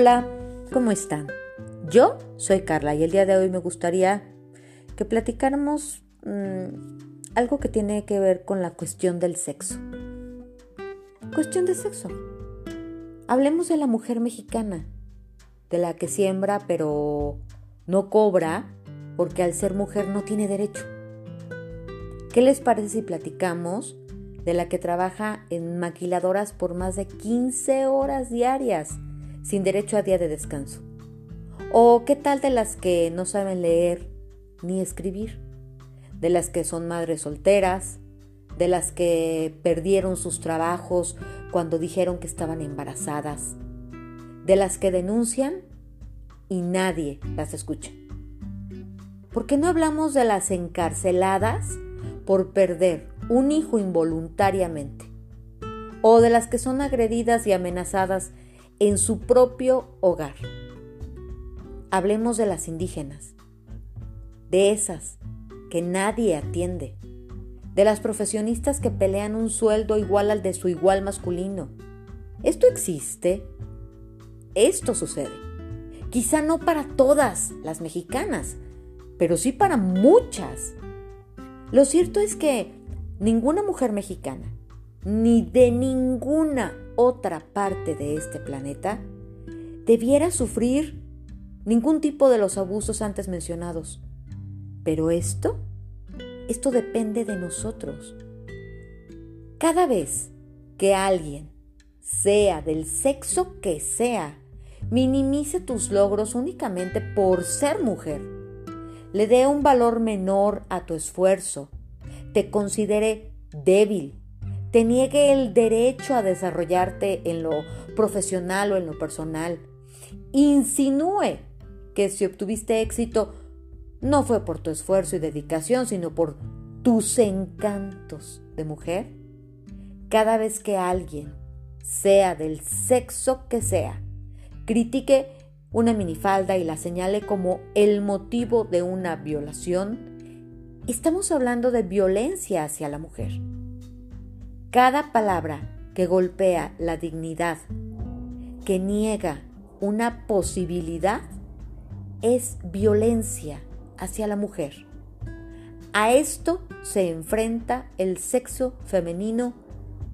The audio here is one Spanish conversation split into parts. Hola, ¿cómo están? Yo soy Carla y el día de hoy me gustaría que platicáramos algo que tiene que ver con la cuestión del sexo. Cuestión de sexo. Hablemos de la mujer mexicana, de la que siembra pero no cobra porque al ser mujer no tiene derecho. ¿Qué les parece si platicamos de la que trabaja en maquiladoras por más de 15 horas diarias, sin derecho a día de descanso? ¿O qué tal de las que no saben leer ni escribir? De las que son madres solteras, de las que perdieron sus trabajos cuando dijeron que estaban embarazadas, de las que denuncian y nadie las escucha. ¿Por qué no hablamos de las encarceladas por perder un hijo involuntariamente, o de las que son agredidas y amenazadas en su propio hogar? Hablemos de las indígenas, de esas que nadie atiende, de las profesionistas que pelean un sueldo igual al de su igual masculino. Esto existe, esto sucede. Quizá no para todas las mexicanas, pero sí para muchas. Lo cierto es que ninguna mujer mexicana, ni de ninguna otra parte de este planeta, debiera sufrir ningún tipo de los abusos antes mencionados. Pero esto depende de nosotros. Cada vez que alguien, sea del sexo que sea, minimice tus logros únicamente por ser mujer, le dé un valor menor a tu esfuerzo, te considere débil, te niegue el derecho a desarrollarte en lo profesional o en lo personal, insinúe que si obtuviste éxito no fue por tu esfuerzo y dedicación, sino por tus encantos de mujer. Cada vez que alguien, sea del sexo que sea, critique una minifalda y la señale como el motivo de una violación, estamos hablando de violencia hacia la mujer. Cada palabra que golpea la dignidad, que niega una posibilidad, es violencia hacia la mujer. A esto se enfrenta el sexo femenino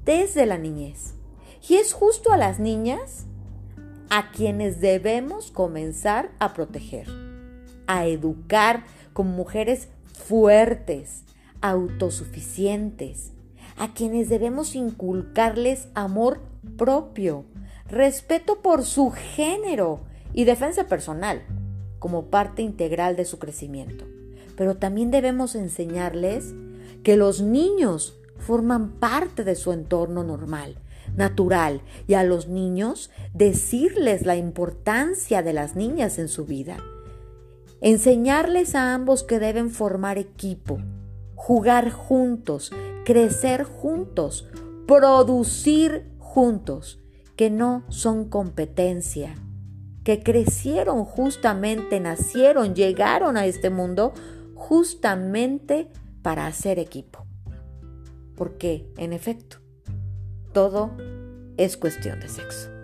desde la niñez. Y es justo a las niñas a quienes debemos comenzar a proteger, a educar como mujeres fuertes, autosuficientes, a quienes debemos inculcarles amor propio, respeto por su género y defensa personal como parte integral de su crecimiento. Pero también debemos enseñarles que los niños forman parte de su entorno normal, natural, y a los niños decirles la importancia de las niñas en su vida. Enseñarles a ambos que deben formar equipo, jugar juntos, crecer juntos, producir juntos, que no son competencia, que crecieron justamente, nacieron, llegaron a este mundo justamente para hacer equipo. Porque, en efecto, todo es cuestión de sexo.